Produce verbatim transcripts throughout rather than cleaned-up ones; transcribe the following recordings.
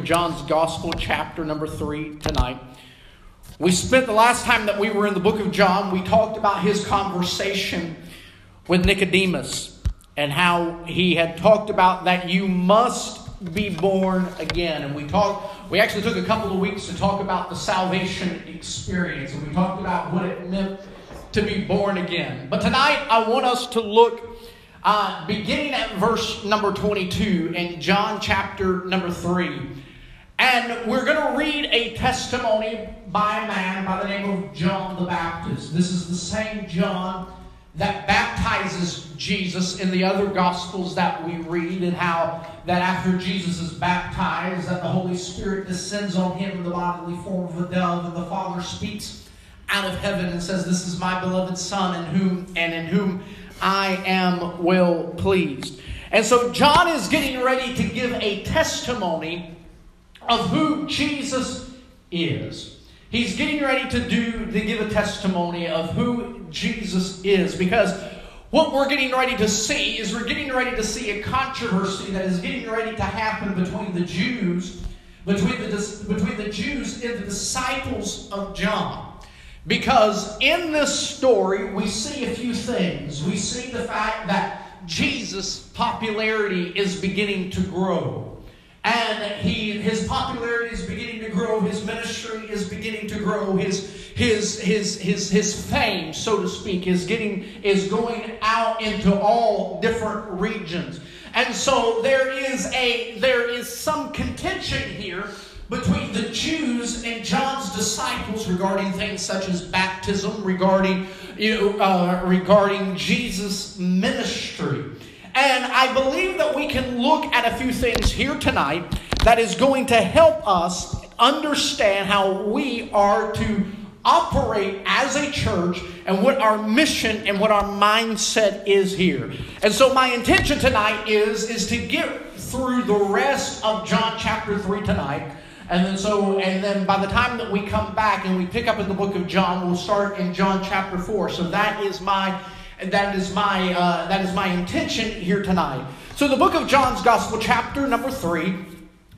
of John's Gospel, chapter number three tonight. We spent the last time that we were in the book of John, we talked about his conversation with Nicodemus and how he had talked about that you must be born again. And we talked, we actually took a couple of weeks to talk about the salvation experience, and we talked about what it meant to be born again. But tonight I want us to look Uh, beginning at verse number twenty-two in John chapter number three. And we're going to read a testimony by a man by the name of John the Baptist. This is the same John that baptizes Jesus in the other Gospels that we read, and how that after Jesus is baptized, that the Holy Spirit descends on him in the bodily form of a dove, and the Father speaks out of heaven and says, "This is my beloved Son, in whom and in whom I am well pleased." And so John is getting ready to give a testimony of who Jesus is. He's getting ready to do to give a testimony of who Jesus is, because what we're getting ready to see is we're getting ready to see a controversy that is getting ready to happen between the Jews, between the between the Jews and the disciples of John. Because in this story, we see a few things. We see the fact that Jesus' popularity is beginning to grow. And he, his popularity is beginning to grow. His ministry is beginning to grow. His, his, his, his, his fame, so to speak, is, getting, is going out into all different regions. And so there is, a, there is some contention here between the Jews and John's disciples regarding things such as baptism, regarding you know, uh, regarding Jesus' ministry. And I believe that we can look at a few things here tonight that is going to help us understand how we are to operate as a church and what our mission and what our mindset is here. And so my intention tonight is, is to get through the rest of John chapter three tonight. And then so, and then by the time that we come back and we pick up in the book of John, we'll start in John chapter four. So that is my, that is my, uh, that is my intention here tonight. So the book of John's Gospel, chapter number three,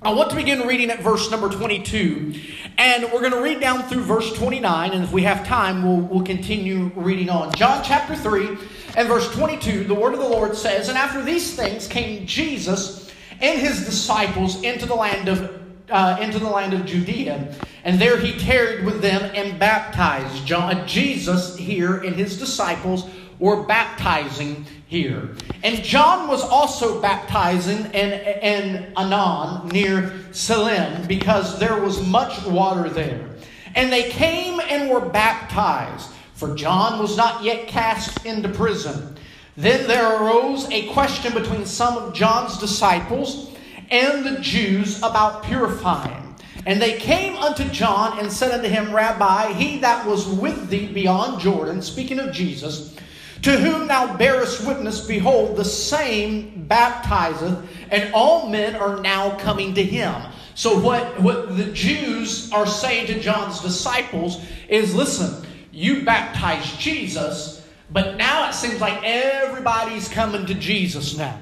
I want to begin reading at verse number twenty-two, and we're going to read down through verse twenty-nine. And if we have time, we'll we'll continue reading on. John chapter three and verse twenty-two. The word of the Lord says, "And after these things came Jesus and his disciples into the land of." Uh, into the land of Judea, and there he tarried with them and baptized. John, Jesus here and his disciples were baptizing here, and John was also baptizing in, in Aenon near Salim, because there was much water there. And they came and were baptized, for John was not yet cast into prison. Then there arose a question between some of John's disciples and the Jews about purifying. And they came unto John and said unto him, "Rabbi, he that was with thee beyond Jordan," speaking of Jesus, "to whom thou bearest witness, behold, the same baptizeth, and all men are now coming to him." So what, what the Jews are saying to John's disciples is, listen, you baptized Jesus, but now it seems like everybody's coming to Jesus now.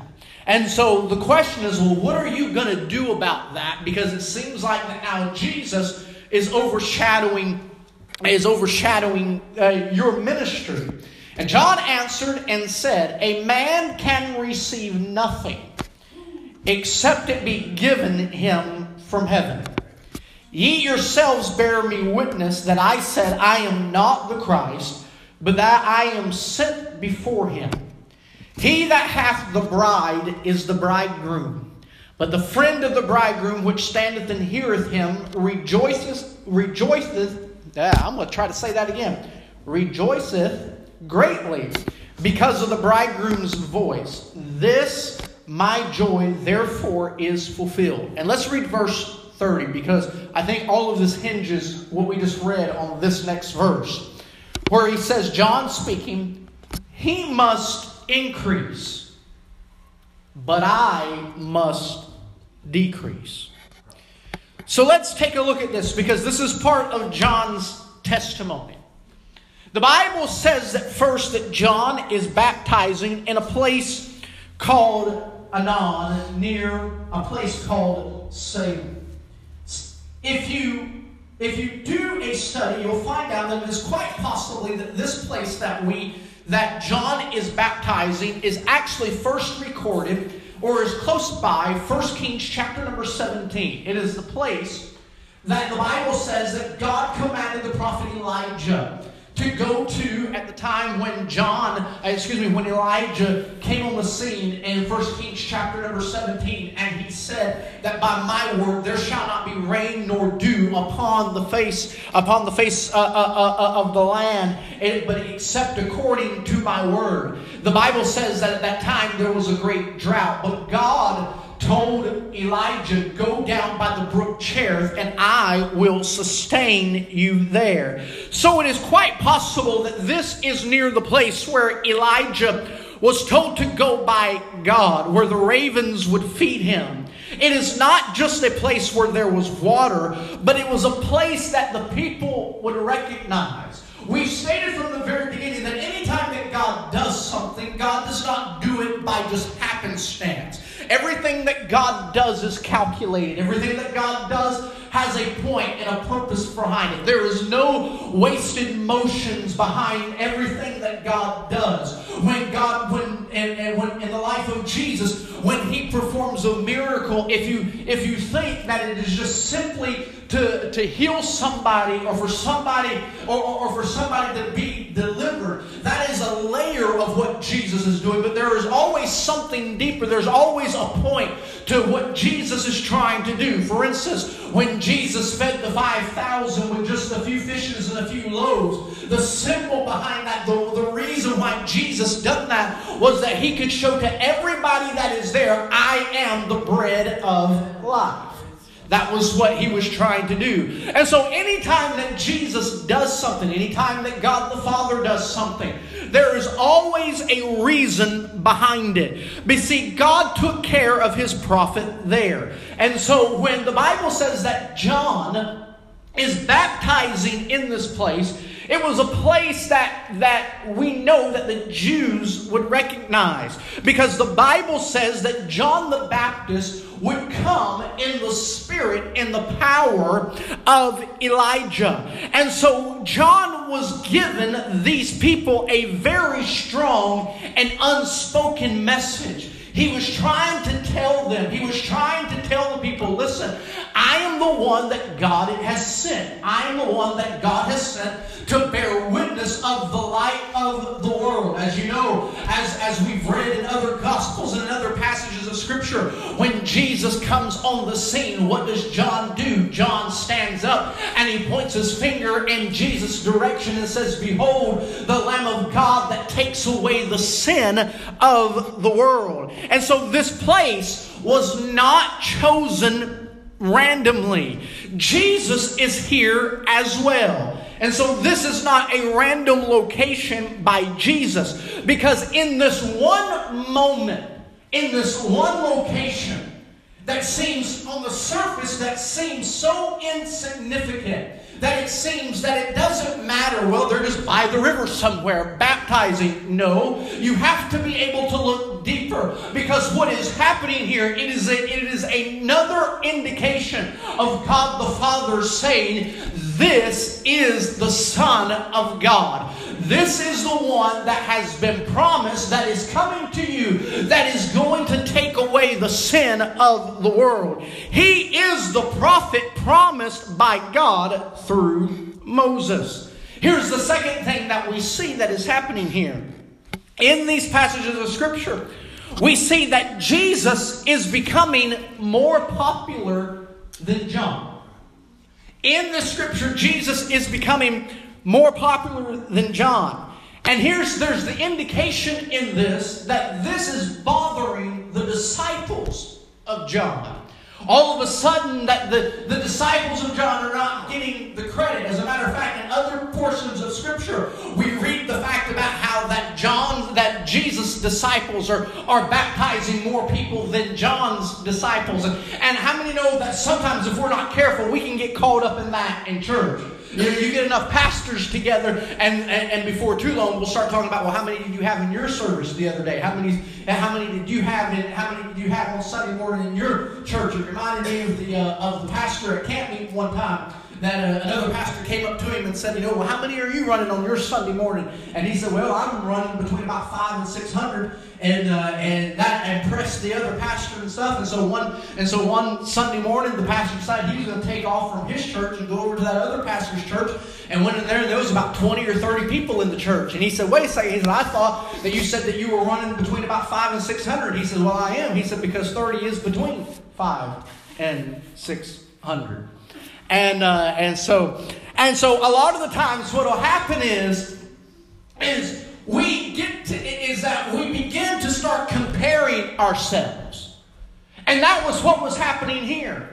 And so the question is, well, what are you going to do about that? Because it seems like that now Jesus is overshadowing, is overshadowing uh, your ministry. And John answered and said, "A man can receive nothing except it be given him from heaven. Ye yourselves bear me witness that I said, I am not the Christ, but that I am sent before him. He that hath the bride is the bridegroom. But the friend of the bridegroom, which standeth and heareth him, rejoiceth, rejoiceth, ah, I'm going to try to say that again, rejoiceth greatly because of the bridegroom's voice. This my joy, therefore, is fulfilled." And let's read verse thirty, because I think all of this hinges what we just read on this next verse, where he says, John speaking, "He must increase, but I must decrease." So let's take a look at this, because this is part of John's testimony. The Bible says that first that John is baptizing in a place called Aenon, near a place called Salim. If you, if you do a study, you'll find out that it is quite possibly that this place that we, that John is baptizing is actually first recorded or is close by First Kings chapter number seventeen. It is the place that the Bible says that God commanded the prophet Elijah to go to at the time when John, excuse me, when Elijah came on the scene in First Kings chapter number seventeen, and he said that by my word there shall not be rain nor dew upon the face upon the face uh, uh, uh, of the land, it, but except according to my word. The Bible says that at that time there was a great drought, but God told Elijah, go down by the brook Cherith, and I will sustain you there. So it is quite possible that this is near the place where Elijah was told to go by God, where the ravens would feed him. It is not just a place where there was water, but it was a place that the people would recognize. We've stated from the very beginning that anytime that God does something, God does not do it by just happenstance. Everything that God does is calculated. Everything that God does has a point and a purpose behind it. There is no wasted motions behind everything that God does. When God, when and, and when in the life of Jesus, when He performs a miracle, if you if you think that it is just simply to to heal somebody or for somebody or, or for somebody to be delivered, that is a layer of what Jesus is doing. But there is always something deeper. There's always a point to what Jesus is trying to do. For instance, when Jesus fed the five thousand with just a few fishes and a few loaves, the symbol behind that, the, the reason why Jesus done that was that he could show to everybody that is there, I am the bread of life. That was what he was trying to do. And so anytime that Jesus does something, anytime that God the Father does something, there is always a reason behind it. But see, God took care of his prophet there. And so when the Bible says that John is baptizing in this place, it was a place that, that we know that the Jews would recognize, because the Bible says that John the Baptist would come in the spirit and the power of Elijah. And so John was given these people a very strong and unspoken message. He was trying to tell them, he was trying to tell the people, listen, I am the one that God has sent. I am the one that God has sent to bear witness of the light of the world. As you know, as, as we've read in other Gospels and in other passages of Scripture, when Jesus comes on the scene, what does John do? John stands up and he points his finger in Jesus' direction and says, behold, the Lamb of God that takes away the sin of the world. And so this place was not chosen randomly. Jesus is here as well. And so this is not a random location by Jesus, because in this one moment, in this one location that seems on the surface, that seems so insignificant, that it seems that it doesn't matter. Well, they're just by the river somewhere baptizing. No, you have to be able to look deeper, because what is happening here, it is, a, it is another indication of God the Father saying, this is the Son of God. This is the one that has been promised, that is coming to you, that is going to take away the sin of the world. He is the prophet promised by God through Moses. Here's the second thing that we see that is happening here. In these passages of Scripture, we see that Jesus is becoming more popular than John. In the Scripture, Jesus is becoming more popular than John. And here's there's the indication in this that this is bothering the disciples of John. All of a sudden that the, the disciples of John are not getting the credit. As a matter of fact, in other portions of Scripture, we read the fact about how that John, that Jesus' disciples are, are baptizing more people than John's disciples. And, and how many know that sometimes if we're not careful, we can get caught up in that in church? You know, you get enough pastors together, and, and, and before too long, we'll start talking about, well, how many did you have in your service the other day? How many how many did you have in, how many did you have on Sunday morning in your church? It reminded me of the, uh, of the pastor at camp meeting one time. That uh, another pastor came up to him and said, you know, well, how many are you running on your Sunday morning? And he said, well, I'm running between about five and six hundred. And uh, and that impressed the other pastor and stuff. And so one and so one Sunday morning, the pastor decided he was going to take off from his church and go over to that other pastor's church. And went in there, and there was about twenty or thirty people in the church. And he said, wait a second. He said, I thought that you said that you were running between about five and six hundred. He said, well, I am. He said, because thirty is between five and six hundred. And uh, and so and so a lot of the times what will happen is is we get to, is that we begin to start comparing ourselves. And that was what was happening here.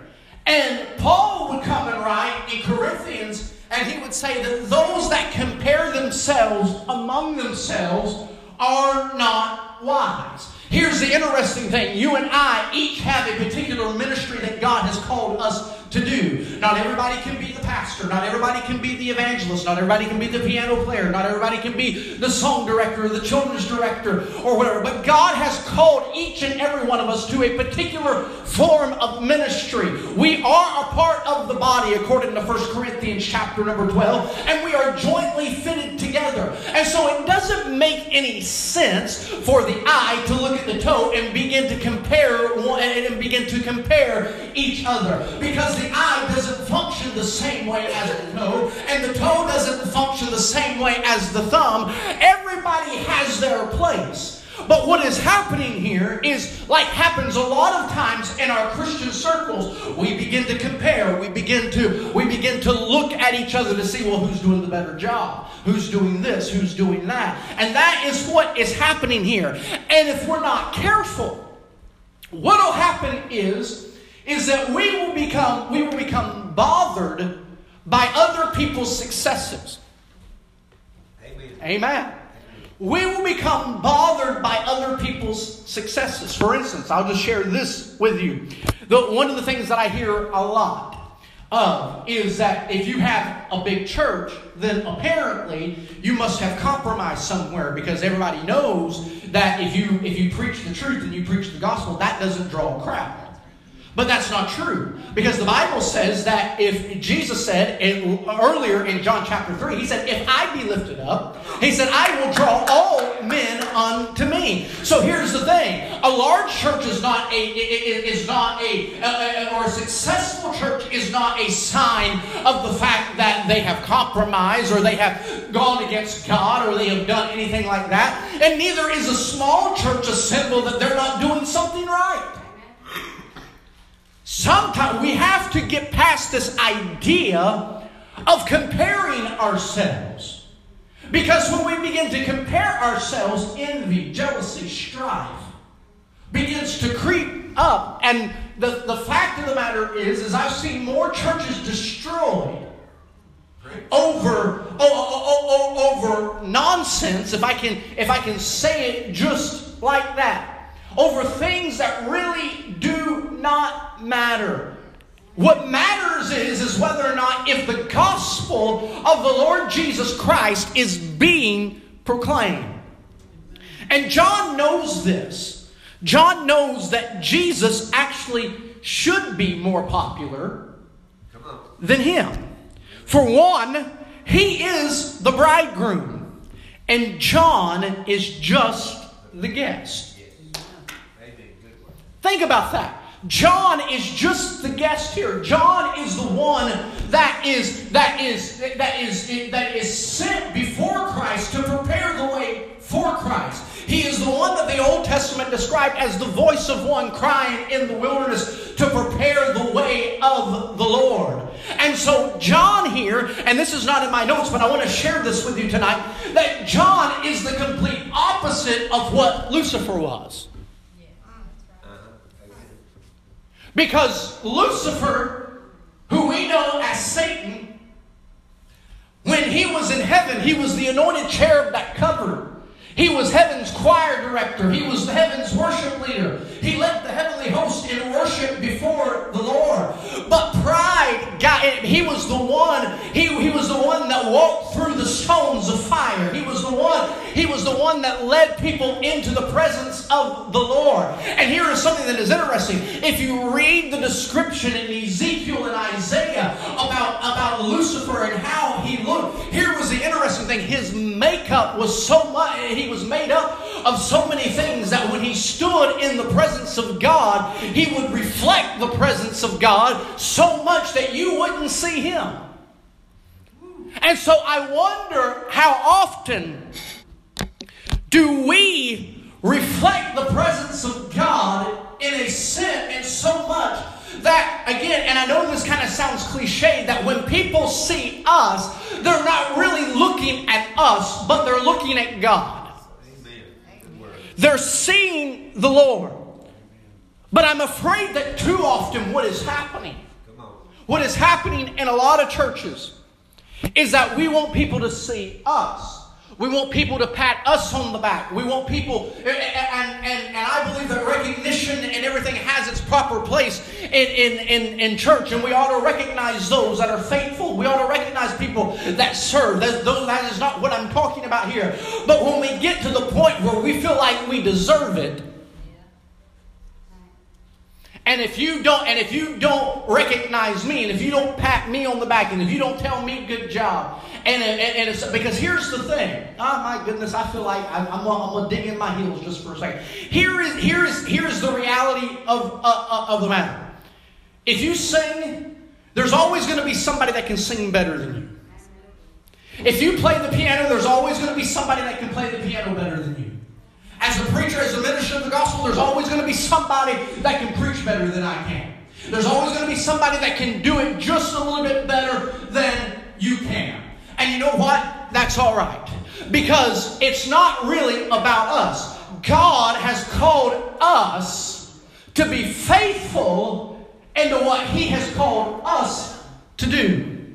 And Paul would come and write in Corinthians, and he would say that those that compare themselves among themselves are not wise. Here's the interesting thing. You and I each have a particular ministry that God has called us to do. Not everybody can be the pastor. Not everybody can be the evangelist. Not everybody can be the piano player. Not everybody can be the song director or the children's director or whatever. But God has called each and every one of us to a particular form of ministry. We are a part of the body according to First Corinthians chapter number twelve. And we are jointly fitted together. And so it doesn't make any sense for the eye to look at the toe and begin to compare and begin to compare each other, because the eye doesn't function the same way as the toe, and the toe doesn't function the same way as the thumb. Everybody has their place. But what is happening here is, like happens a lot of times in our Christian circles, we begin to compare, we begin to we begin to look at each other to see, well, who's doing the better job? Who's doing this? Who's doing that? And that is what is happening here. And if we're not careful, what will happen is, is that we will become we will become bothered by other people's successes. Amen. Amen. We will become bothered by other people's successes. For instance, I'll just share this with you. The, one of the things that I hear a lot of is that if you have a big church, then apparently you must have compromised somewhere, because everybody knows that if you if you preach the truth and you preach the gospel, that doesn't draw a crowd. But that's not true, because the Bible says that if Jesus said in, earlier in John chapter three, he said, if I be lifted up, he said, I will draw all men unto me. So here's the thing. A large church is not a, is not a, a, or a successful church is not a sign of the fact that they have compromised or they have gone against God or they have done anything like that. And neither is a small church a symbol that they're not doing something right. Sometimes we have to get past this idea of comparing ourselves. Because when we begin to compare ourselves, envy, jealousy, strife begins to creep up. And the, the fact of the matter is, is I've seen more churches destroyed over, oh, oh, oh, oh, over nonsense, if I can, if I can say it just like that. Over things that really do not matter. What matters is, is whether or not if the gospel of the Lord Jesus Christ is being proclaimed. And John knows this. John knows that Jesus actually should be more popular than him. For one, he is the bridegroom. And John is just the guest. Think about that. John is just the guest here. John is the one that is that is that is that is sent before Christ to prepare the way for Christ. He is the one that the Old Testament described as the voice of one crying in the wilderness to prepare the way of the Lord. And so John here, and this is not in my notes, but I want to share this with you tonight, that John is the complete opposite of what Lucifer was. Because Lucifer, who we know as Satan, when he was in heaven, he was the anointed cherub that covered. He was heaven's choir director. He was the heaven's worship leader. He led the heavenly host in worship before the Lord. But pride got it. He was the one. He, he was the one that walked through the stones of fire. He was the one. He was the one that led people into the presence of the Lord. And here is something that is interesting. If you read the description in Ezekiel and Isaiah about, about Lucifer and how he looked, here was the interesting thing. His makeup was so much, he was made up of so many things that when he stood in the presence of God, he would reflect the presence of God so much that you wouldn't see him. And so I wonder, how often do we reflect the presence of God in a sin in so much that, again, and I know this kind of sounds cliche, that when people see us, they're not really looking at us, but they're looking at God. Amen. They're seeing the Lord. But I'm afraid that too often what is happening, what is happening in a lot of churches, is that we want people to see us. We want people to pat us on the back. We want people, and, and, and, and I believe that recognition and everything has its proper place in, in, in, in church. And we ought to recognize those that are faithful. We ought to recognize people that serve. That, those, that is not what I'm talking about here. But when we get to the point where we feel like we deserve it, and if you don't, and if you don't recognize me, and if you don't pat me on the back, and if you don't tell me good job, and, and, and it's, because here's the thing. Oh my goodness, I feel like I'm, I'm gonna dig in my heels just for a second. Here is here is here is the reality of uh, of the matter. If you sing, there's always gonna be somebody that can sing better than you. If you play the piano, there's always gonna be somebody that can play the piano better than you. As a preacher, as a minister of the gospel, there's always going to be somebody that can preach better than I can. There's always going to be somebody that can do it just a little bit better than you can. And you know what? That's all right. Because it's not really about us. God has called us to be faithful into what He has called us to do.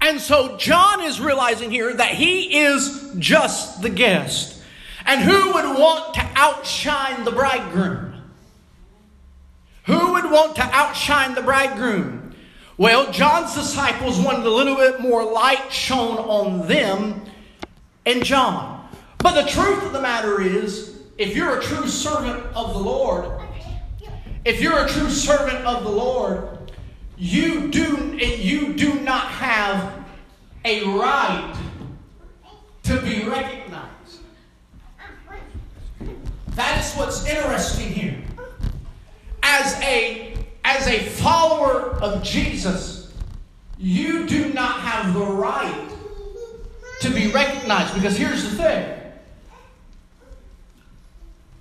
And so John is realizing here that he is just the guest. And who would want to outshine the bridegroom? Who would want to outshine the bridegroom? Well, John's disciples wanted a little bit more light shone on them and John. But the truth of the matter is, if you're a true servant of the Lord, if you're a true servant of the Lord, you do, you do not have a right to be recognized. That is what's interesting here. As a, as a follower of Jesus, you do not have the right to be recognized. Because here's the thing.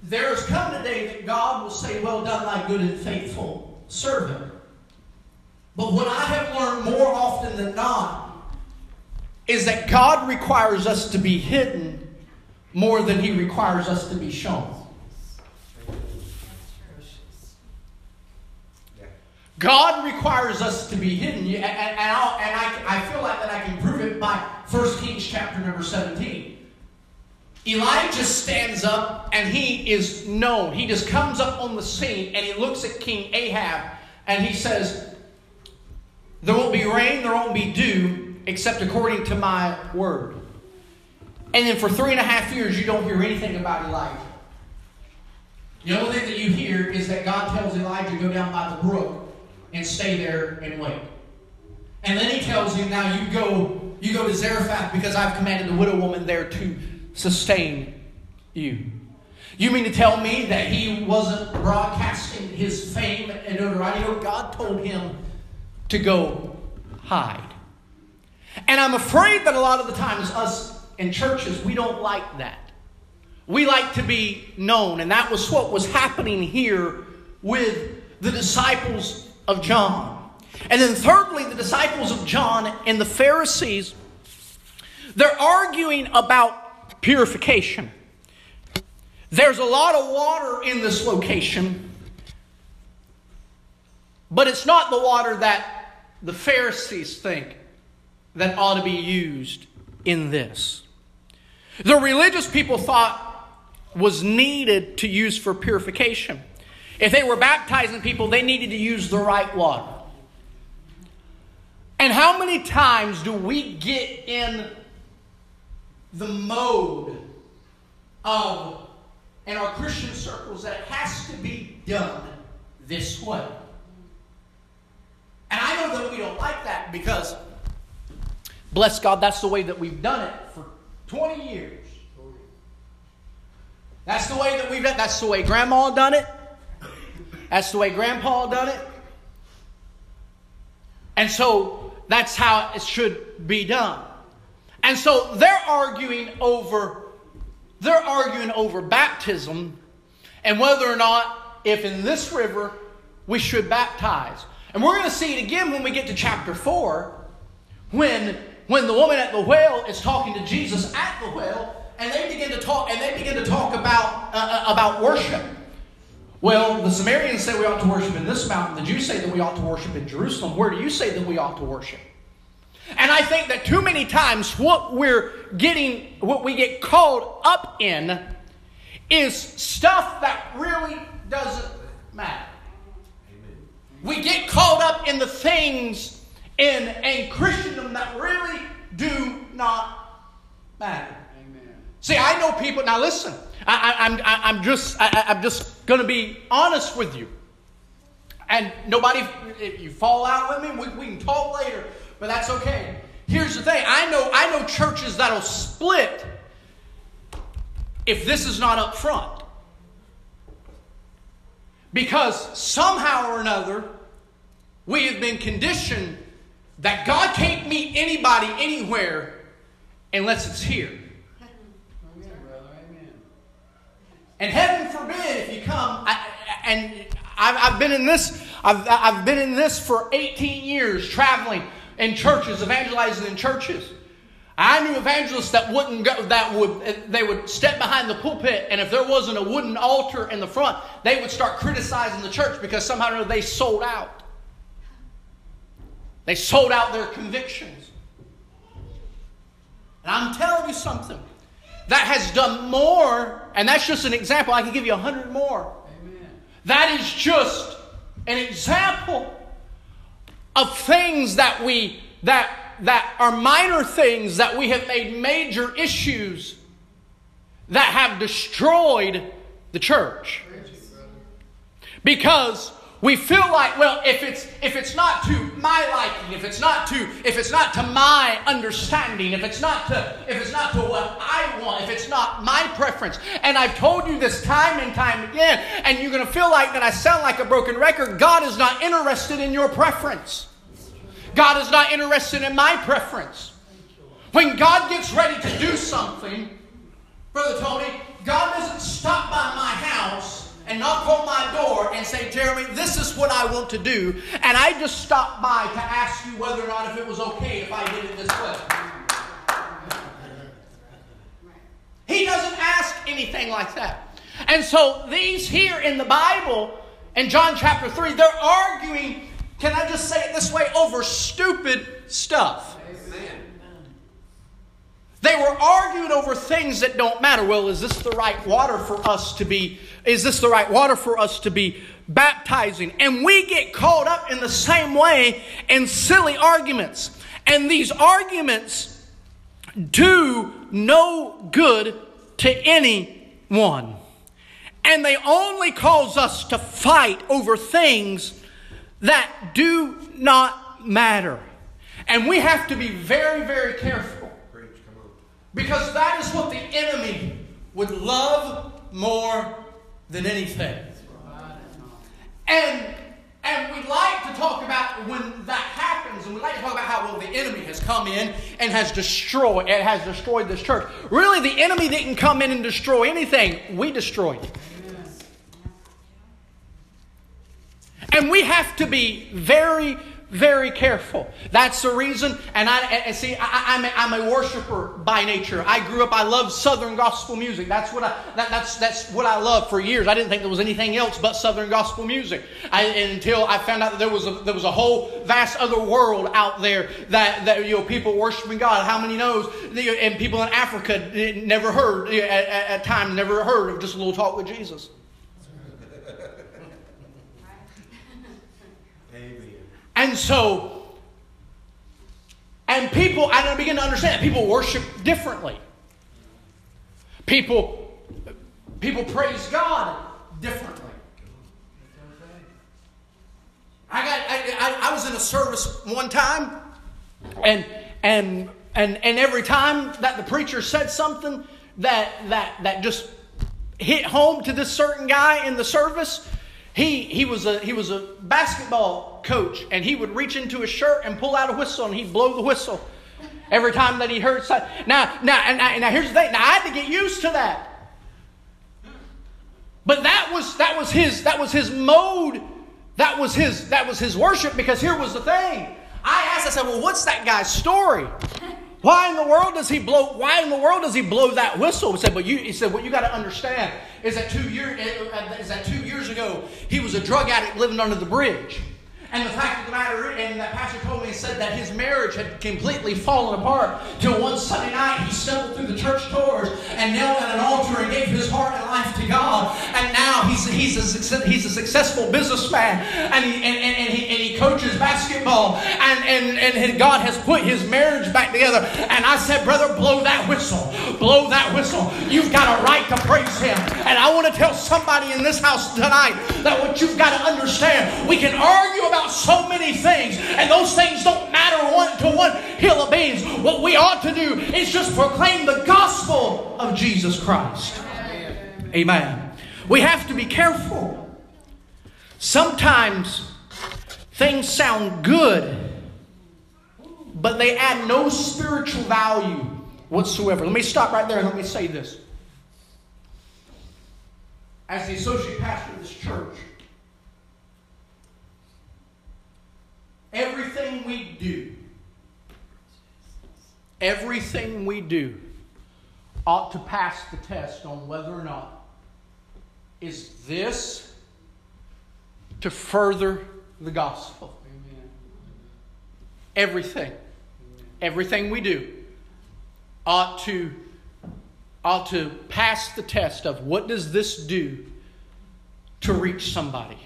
There is coming a day that God will say, "Well done, thy good and faithful servant." But what I have learned more often than not is that God requires us to be hidden more than He requires us to be shown. God requires us to be hidden, and, and, I'll, and I, I feel like that I can prove it by First Kings chapter number seventeen. Elijah stands up, and he is known. He just comes up on the scene, and he looks at King Ahab, and he says, "There won't be rain, there won't be dew, except according to my word." And then for three and a half years, you don't hear anything about Elijah. The only thing that you hear is that God tells Elijah, "Go down by the brook and stay there and wait." And then He tells him, "Now you go you go to Zarephath, because I've commanded the widow woman there to sustain you." You mean to tell me that he wasn't broadcasting his fame and notoriety? God told him to go hide. And I'm afraid that a lot of the times us in churches, we don't like that. We like to be known. And that was what was happening here with the disciples of John. And then thirdly, the disciples of John and the Pharisees, they're arguing about purification. There's a lot of water in this location, but it's not the water that the Pharisees think that ought to be used in this. The religious people thought was needed to use for purification. If they were baptizing people, they needed to use the right water. And how many times do we get in the mode of, in our Christian circles, that it has to be done this way? And I know that we don't like that because, bless God, that's the way that we've done it for twenty years. That's the way that we've done. That's the way Grandma done it. That's the way Grandpa done it. And so that's how it should be done. And so they're arguing over, they're arguing over baptism and whether or not, if in this river, we should baptize. And we're going to see it again when we get to chapter four, when when the woman at the well is talking to Jesus at the well. And they begin to talk, and they begin to talk about uh, about worship. Well, the Samaritans say we ought to worship in this mountain. The Jews say that we ought to worship in Jerusalem. Where do you say that we ought to worship? And I think that too many times what we're getting, what we get called up in, is stuff that really doesn't matter. Amen. We get caught up in the things in in Christendom that really do not matter. See, I know people. Now, listen. I, I, I'm, I, I'm just, I, I'm just going to be honest with you. And nobody, if you fall out with me, we, we can talk later. But that's okay. Here's the thing. I know, I know churches that'll split if this is not up front, because somehow or another we have been conditioned that God can't meet anybody anywhere unless it's here. And heaven forbid if you come, I, and I've, I've been in this, I've, I've been in this for eighteen years, traveling in churches, evangelizing in churches. I knew evangelists that wouldn't go, that would, they would step behind the pulpit, and if there wasn't a wooden altar in the front, they would start criticizing the church because somehow or another they sold out. They sold out their convictions. And I'm telling you something. That has done more, and that's just an example. I can give you a hundred more. Amen. That is just an example of things that we that that are minor things that we have made major issues that have destroyed the church. Because we feel like, well, if it's if it's not to my liking, if it's not to if it's not to my understanding, if it's not to if it's not to what I want, if it's not my preference, and I've told you this time and time again, and you're going to feel like that I sound like a broken record. God is not interested in your preference. God is not interested in my preference. When God gets ready to do something, Brother Tony, God doesn't stop by my house and knock on my door and say, Jeremy, this is what I want to do. And I just stopped by to ask you whether or not if it was okay if I did it this way. He doesn't ask anything like that. And so these here in the Bible, in John chapter three, they're arguing, can I just say it this way, over stupid stuff. Amen. They were arguing over things that don't matter. Well, is this the right water for us to be? Is this the right water for us to be baptizing? And we get caught up in the same way in silly arguments. And these arguments do no good to anyone. And they only cause us to fight over things that do not matter. And we have to be very, very careful. Because that is what the enemy would love more than anything. And, and we like to talk about when that happens, and we like to talk about how, well, the enemy has come in and has destroyed, and has destroyed this church. Really, the enemy didn't come in and destroy anything. We destroyed it. And we have to be very Very careful. That's the reason. And I and see, I, I'm, a, I'm a worshiper by nature. I grew up. I love Southern gospel music. That's what I. That, that's that's what I loved for years. I didn't think there was anything else but Southern gospel music. I, until I found out that there was a, there was a whole vast other world out there that, that you know people worshiping God. How many knows? And people in Africa never heard at, at times never heard of just a little talk with Jesus. And so And people, I don't begin to understand, people worship differently. People, people praise God differently. I got, I, I, I was in a service one time, and and and and every time that the preacher said something that that that just hit home to this certain guy in the service, he he was a he was a basketball coach, and he would reach into his shirt and pull out a whistle, and he'd blow the whistle every time that he heard something. Now, now, and now, now here's the thing. Now I had to get used to that. But that was that was his that was his mode. That was his that was his worship, because here was the thing. I asked, I said, well, what's that guy's story? Why in the world does he blow why in the world does he blow that whistle? He said, but you he said, what you gotta understand is that two year is that two years ago he was a drug addict living under the bridge. And the fact of the matter is, and that pastor told me, he said that his marriage had completely fallen apart till one Sunday night he stumbled through the church doors and knelt at an altar and gave his heart and life to God. And now he's he's a he's a successful businessman, and he and, and, and he and he coaches basketball, and, and, and God has put his marriage back together. And I said, brother, blow that whistle, blow that whistle. You've got a right to praise him. And I want to tell somebody in this house tonight that what you've got to understand, we can argue about About so many things, and those things don't matter one to one hill of beans. What we ought to do is just proclaim the gospel of Jesus Christ. Amen. Amen. We have to be careful. Sometimes things sound good, but they add no spiritual value whatsoever. Let me stop right there and let me say this. As the associate pastor of this church, Everything we do, everything we do ought to pass the test on whether or not is this to further the gospel. Amen. Everything, Amen. everything we do ought to, ought to pass the test of what does this do to reach somebody.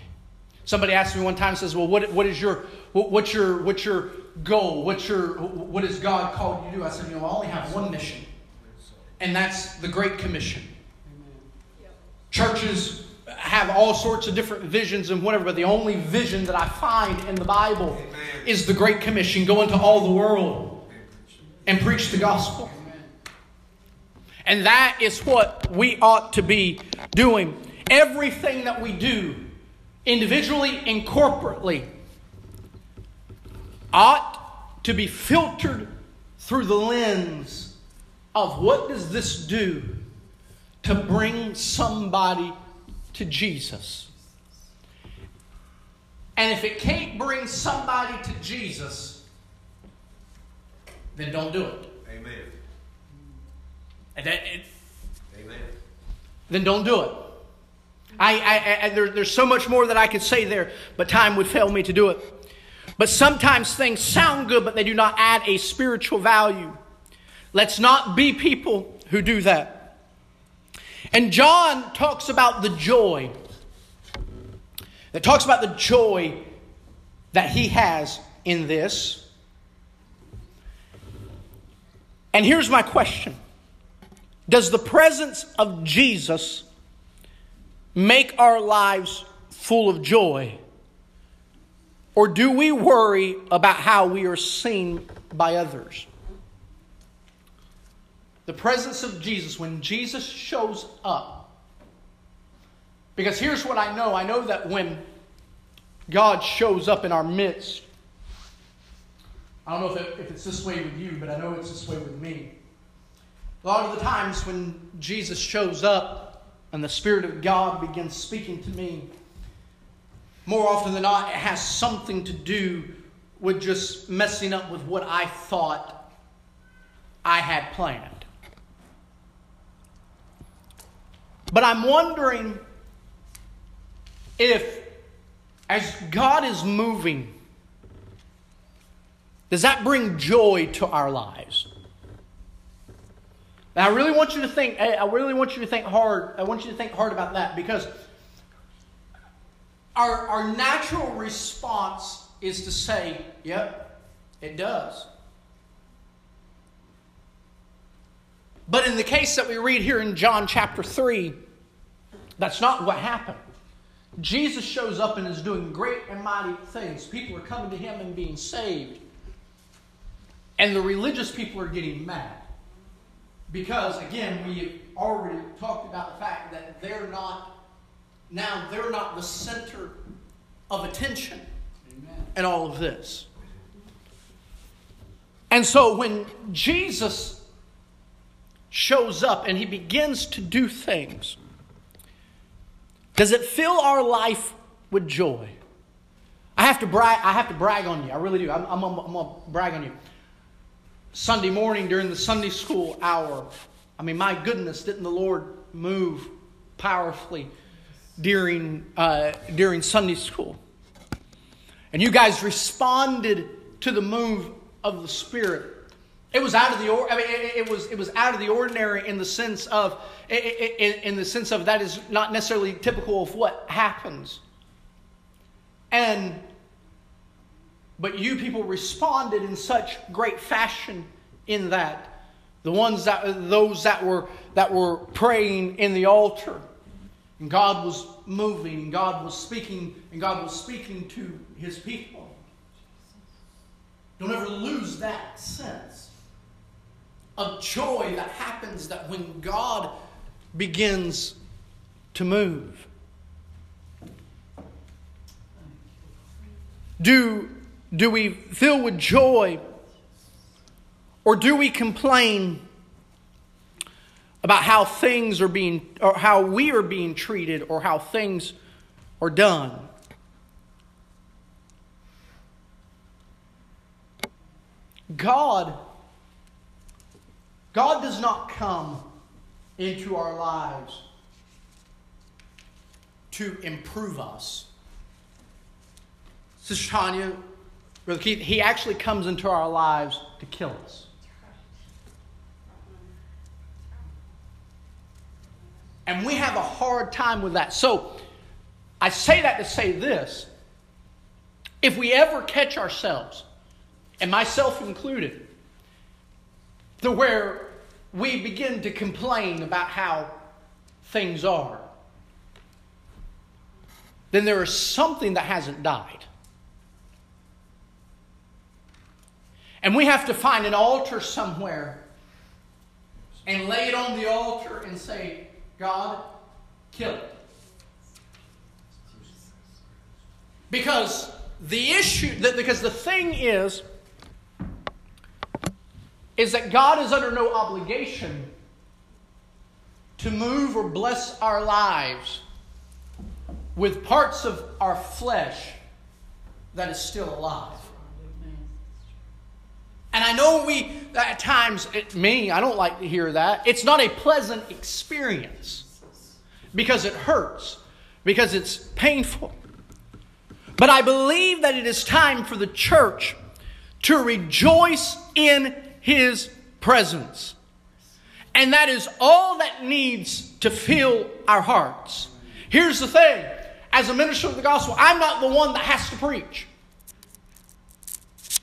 Somebody asked me one time, says, well, what, what is your, what, what's your, what's your goal? What's your, what has God called you to do? I said, you know, I only have one mission, and that's the Great Commission. Amen. Churches have all sorts of different visions and whatever, but the only vision that I find in the Bible Amen. is the Great Commission. Go into all the world and preach the gospel. Amen. And that is what we ought to be doing. Everything that we do, individually and corporately, ought to be filtered through the lens of what does this do to bring somebody to Jesus. And if it can't bring somebody to Jesus, then don't do it. Amen. And that, it, Amen. Then don't do it. I, I, I there, there's so much more that I could say there, but time would fail me to do it. But sometimes things sound good, but they do not add a spiritual value. Let's not be people who do that. And John talks about the joy. It talks about the joy that he has in this. And here's my question. Does the presence of Jesus make our lives full of joy? Or do we worry about how we are seen by others? The presence of Jesus, when Jesus shows up. Because here's what I know. I know that when God shows up in our midst, I don't know if, it, if it's this way with you, but I know it's this way with me. A lot of the times when Jesus shows up, and the Spirit of God begins speaking to me, more often than not, it has something to do with just messing up with what I thought I had planned. But I'm wondering if, as God is moving, does that bring joy to our lives? And I really want you to think, I really want you to think hard. I want you to think hard about that, because our, our natural response is to say, yep, it does. But in the case that we read here in John chapter three, that's not what happened. Jesus shows up and is doing great and mighty things. People are coming to him and being saved. And the religious people are getting mad. Because, again, we already talked about the fact that they're not, now they're not the center of attention in all of this. And so when Jesus shows up and he begins to do things, does it fill our life with joy? I have to brag, I have to brag on you. I really do. I'm, I'm, I'm, I'm going to brag on you. Sunday morning during the Sunday school hour, I mean, my goodness, didn't the Lord move powerfully during uh, during Sunday school? And you guys responded to the move of the Spirit. It was out of the or, I mean, it, it was it was out of the ordinary in the sense of it, it, it, in the sense of that is not necessarily typical of what happens. And. But you people responded in such great fashion in that. The ones that those that were that were praying in the altar, and God was moving, and God was speaking, and God was speaking to his people. Don't ever lose that sense of joy that happens that when God begins to move. Do Do we fill with joy, or do we complain about how things are being, or how we are being treated, or how things are done? God, God does not come into our lives to improve us. Sister Tanya, Brother Keith, he actually comes into our lives to kill us. And we have a hard time with that. So, I say that to say this. If we ever catch ourselves, and myself included, to where we begin to complain about how things are, then there is something that hasn't died. And we have to find an altar somewhere and lay it on the altar and say, God, kill it. Because the issue, that because the thing is, is that God is under no obligation to move or bless our lives with parts of our flesh that is still alive. And I know we, at times, it, me, I don't like to hear that. It's not a pleasant experience because it hurts, because it's painful. But I believe that it is time for the church to rejoice in his presence. And that is all that needs to fill our hearts. Here's the thing. As a minister of the gospel, I'm not the one that has to preach.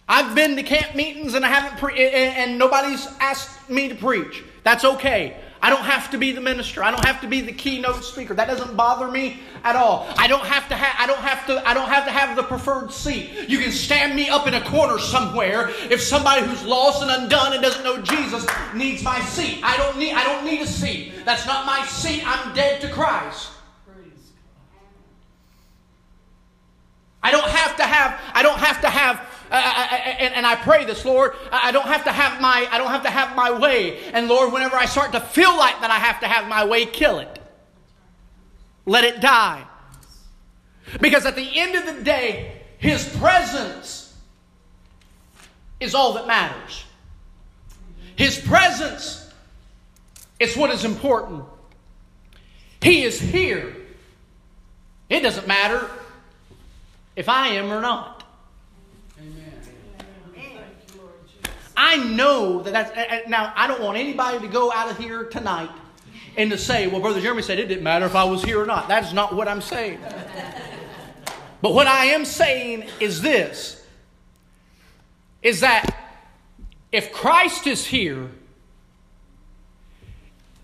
I've been to camp meetings and I haven't pre- and nobody's asked me to preach. That's okay. I don't have to be the minister. I don't have to be the keynote speaker. That doesn't bother me at all. I don't have to have I don't have to I don't have to have the preferred seat. You can stand me up in a corner somewhere if somebody who's lost and undone and doesn't know Jesus needs my seat. I don't need I don't need a seat. That's not my seat. I'm dead to Christ. I don't have to have I don't have to have Uh, I, I, and, and I pray this, Lord. I don't have to have my, I don't have to have my way. And Lord, whenever I start to feel like that I have to have my way, kill it. Let it die. Because at the end of the day, his presence is all that matters. His presence is what is important. He is here. It doesn't matter if I am or not. I know that that's, now I don't want anybody to go out of here tonight and to say, well, Brother Jeremy said it didn't matter if I was here or not. That's not what I'm saying. But what I am saying is this, is that if Christ is here,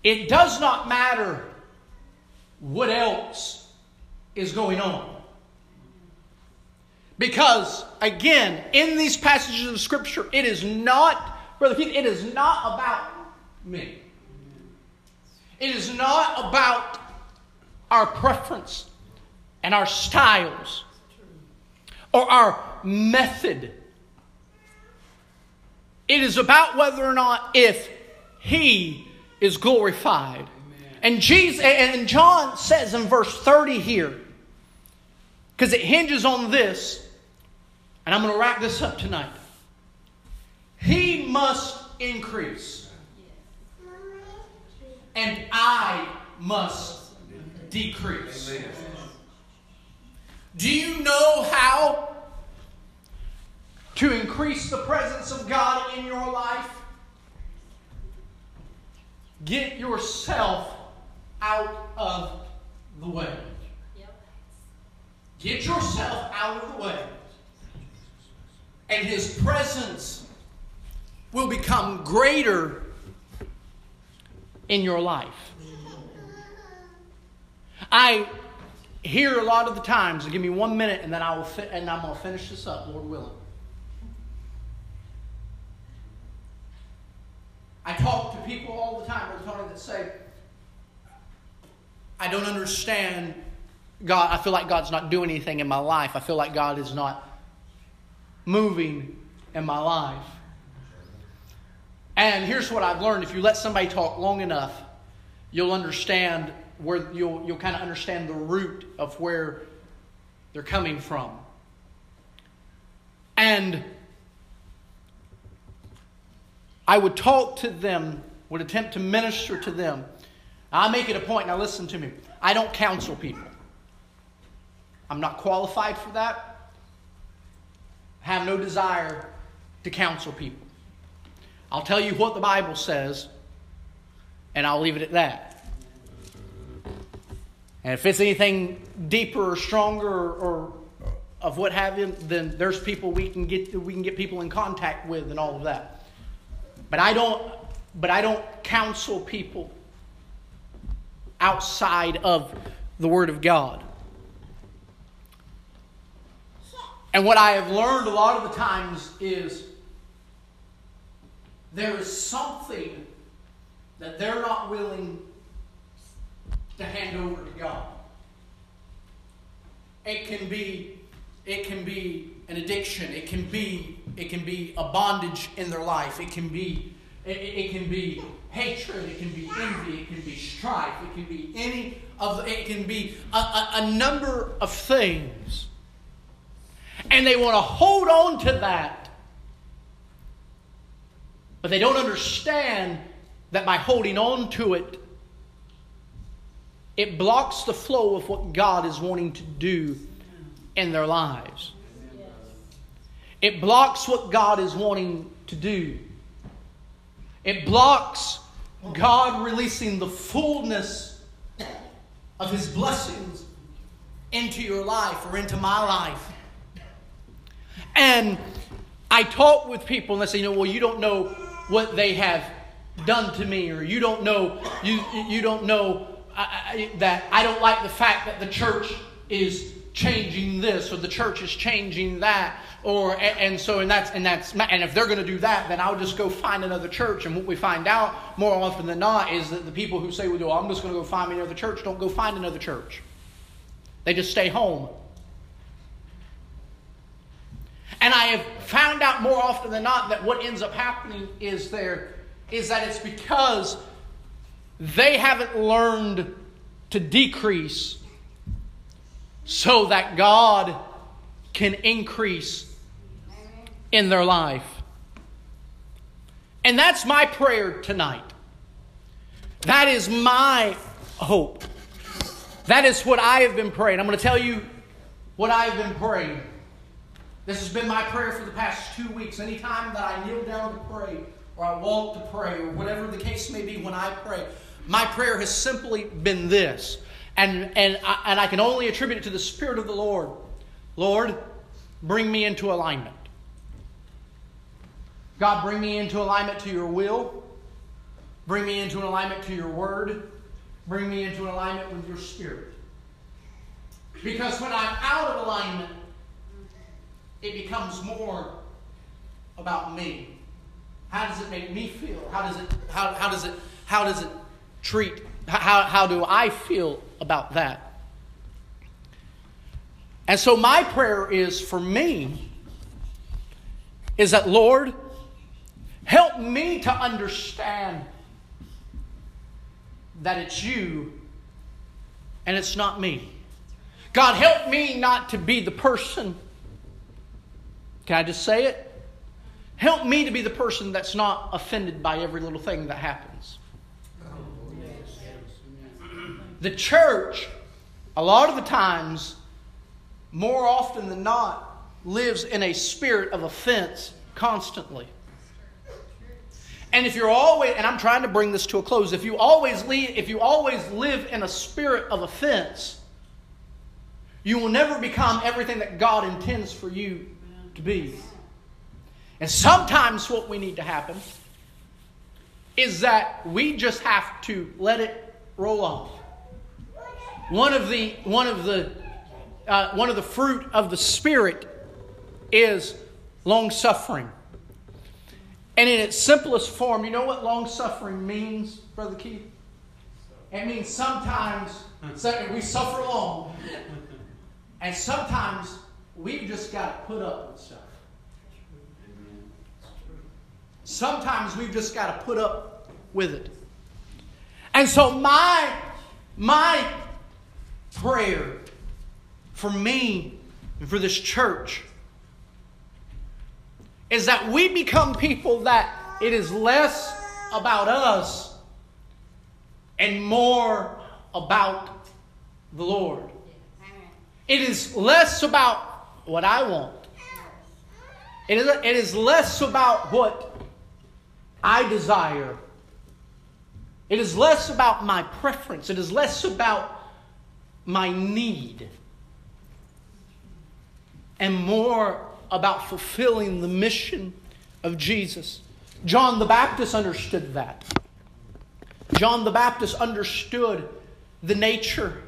It does not matter what else is going on. Because, again, in these passages of Scripture, it is not, Brother Keith, it is not about me. It is not about our preference and our styles or our method. It is about whether or not if He is glorified. Amen. And Jesus and John says in verse thirty here, because it hinges on this, and I'm going to wrap this up tonight. He must increase, and I must decrease. Amen. Do you know how to increase the presence of God in your life? Get yourself out of the way. Get yourself out of the way. And His presence will become greater in your life. I hear a lot of the times, so give me one minute and then I will fi- and I'm going to finish this up, Lord willing. I talk to people all the time that say, I don't understand God. I feel like God's not doing anything in my life. I feel like God is not moving in my life. And here's what I've learned. If you let somebody talk long enough, you'll understand where you'll you'll kind of understand the root of where they're coming from. And I would talk to them, would attempt to minister to them. I make it a point, now listen to me. I don't counsel people. I'm not qualified for that. I have no desire to counsel people. I'll tell you what the Bible says, and I'll leave it at that. And if it's anything deeper or stronger or, or of what have you, then there's people we can get we can get people in contact with and all of that. But I don't, but I don't counsel people outside of the Word of God. And what I have learned a lot of the times is there is something that they're not willing to hand over to God. It can be, it can be an addiction. It can be It can be a bondage in their life. It can be, it, it can be hatred. It can be envy. It can be strife. It can be any of. It can be a, a, a number of things, and they want to hold on to that, but they don't understand that by holding on to it, it blocks the flow of what God is wanting to do in their lives. It blocks what God is wanting to do. It blocks God releasing the fullness of His blessings into your life or into my life. And I talk with people and they say, you know, well, you don't know what they have done to me, or you don't know, you you don't know I, I, that I don't like the fact that the church is changing this, or the church is changing that, or and, and so and that's and that's and if they're going to do that, then I'll just go find another church. And what we find out more often than not is that the people who say, "Well, I'm just going to go find another church," don't go find another church. They just stay home. And I have found out more often than not that what ends up happening is there is that it's because they haven't learned to decrease, so that God can increase in their life. And that's my prayer tonight. That is my hope. That is what I have been praying. I'm going to tell you what I have been praying. This has been my prayer for the past two weeks. Anytime that I kneel down to pray, or I walk to pray, or whatever the case may be when I pray, my prayer has simply been this. And and I, and I can only attribute it to the Spirit of the Lord. Lord, bring me into alignment. God, bring me into alignment to your will. Bring me into an alignment to your word. Bring me into an alignment with your spirit. Because when I'm out of alignment, it becomes more about me. How does it make me feel? How does it, how, how does it, how does it treat, how, how do I feel about that? And so my prayer is for me, is that, Lord, help me to understand that it's you and it's not me. God, help me not to be the person. Can I just say it? Help me to be the person that's not offended by every little thing that happens. The church, a lot of the times, more often than not, lives in a spirit of offense constantly. And if you're always, and I'm trying to bring this to a close, if you always leave, if you always live in a spirit of offense, you will never become everything that God intends for you to be. And sometimes what we need to happen is that we just have to let it roll off. One of the one of the uh, one of the fruit of the Spirit is long suffering. And in its simplest form, you know what long suffering means, Brother Keith? It means sometimes we suffer long. And sometimes we've just got to put up with stuff. Sometimes we've just got to put up with it. And so my, my prayer for me and for this church is that we become people that it is less about us and more about the Lord. It is less about what I want. It is, it is less about what I desire. It is less about my preference. It is less about my need. And more about fulfilling the mission of Jesus. John the Baptist understood that. John the Baptist understood the nature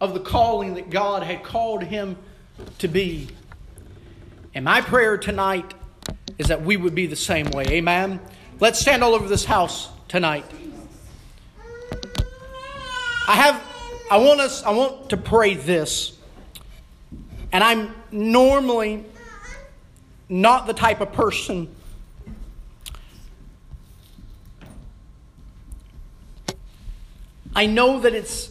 of the calling that God had called him to be. And my prayer tonight is that we would be the same way. Amen. Let's stand all over this house tonight. I have I want us I want to pray this. And I'm normally not the type of person I know that it's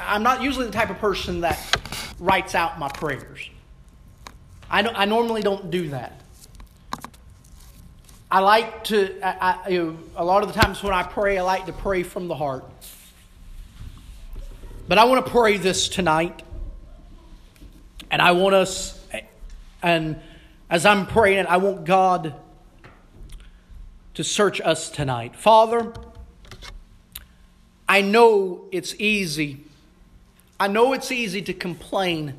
I'm not usually the type of person that writes out my prayers. I, don't, I normally don't do that. I like to, I, I, you know, a lot of the times when I pray, I like to pray from the heart. But I want to pray this tonight. And I want us, and as I'm praying, I want God to search us tonight. Father, I know it's easy. I know it's easy to complain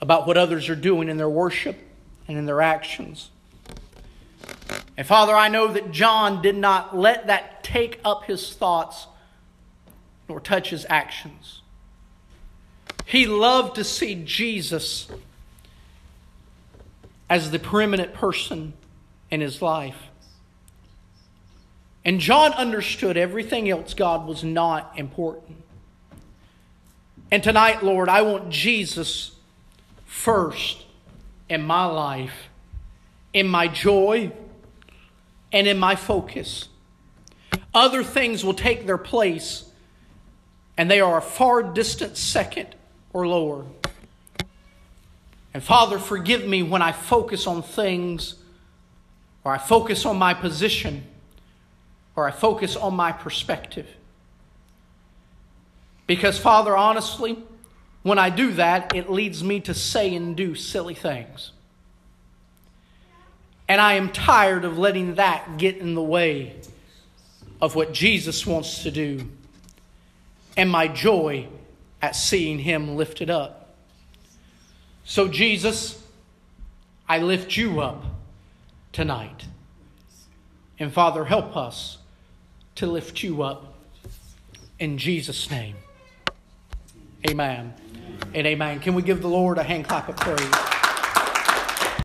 about what others are doing in their worship and in their actions. And Father, I know that John did not let that take up his thoughts nor touch his actions. He loved to see Jesus as the preeminent person in his life. And John understood everything else, God, was not important. And tonight, Lord, I want Jesus first in my life, in my joy, and in my focus. Other things will take their place, and they are a far distant second or lower. And Father, forgive me when I focus on things, or I focus on my position, or I focus on my perspective. Because, Father, honestly, when I do that, it leads me to say and do silly things. And I am tired of letting that get in the way of what Jesus wants to do and my joy at seeing Him lifted up. So, Jesus, I lift you up tonight. And, Father, help us to lift you up. In Jesus' name. Amen. And amen. Can we give the Lord a hand clap of praise?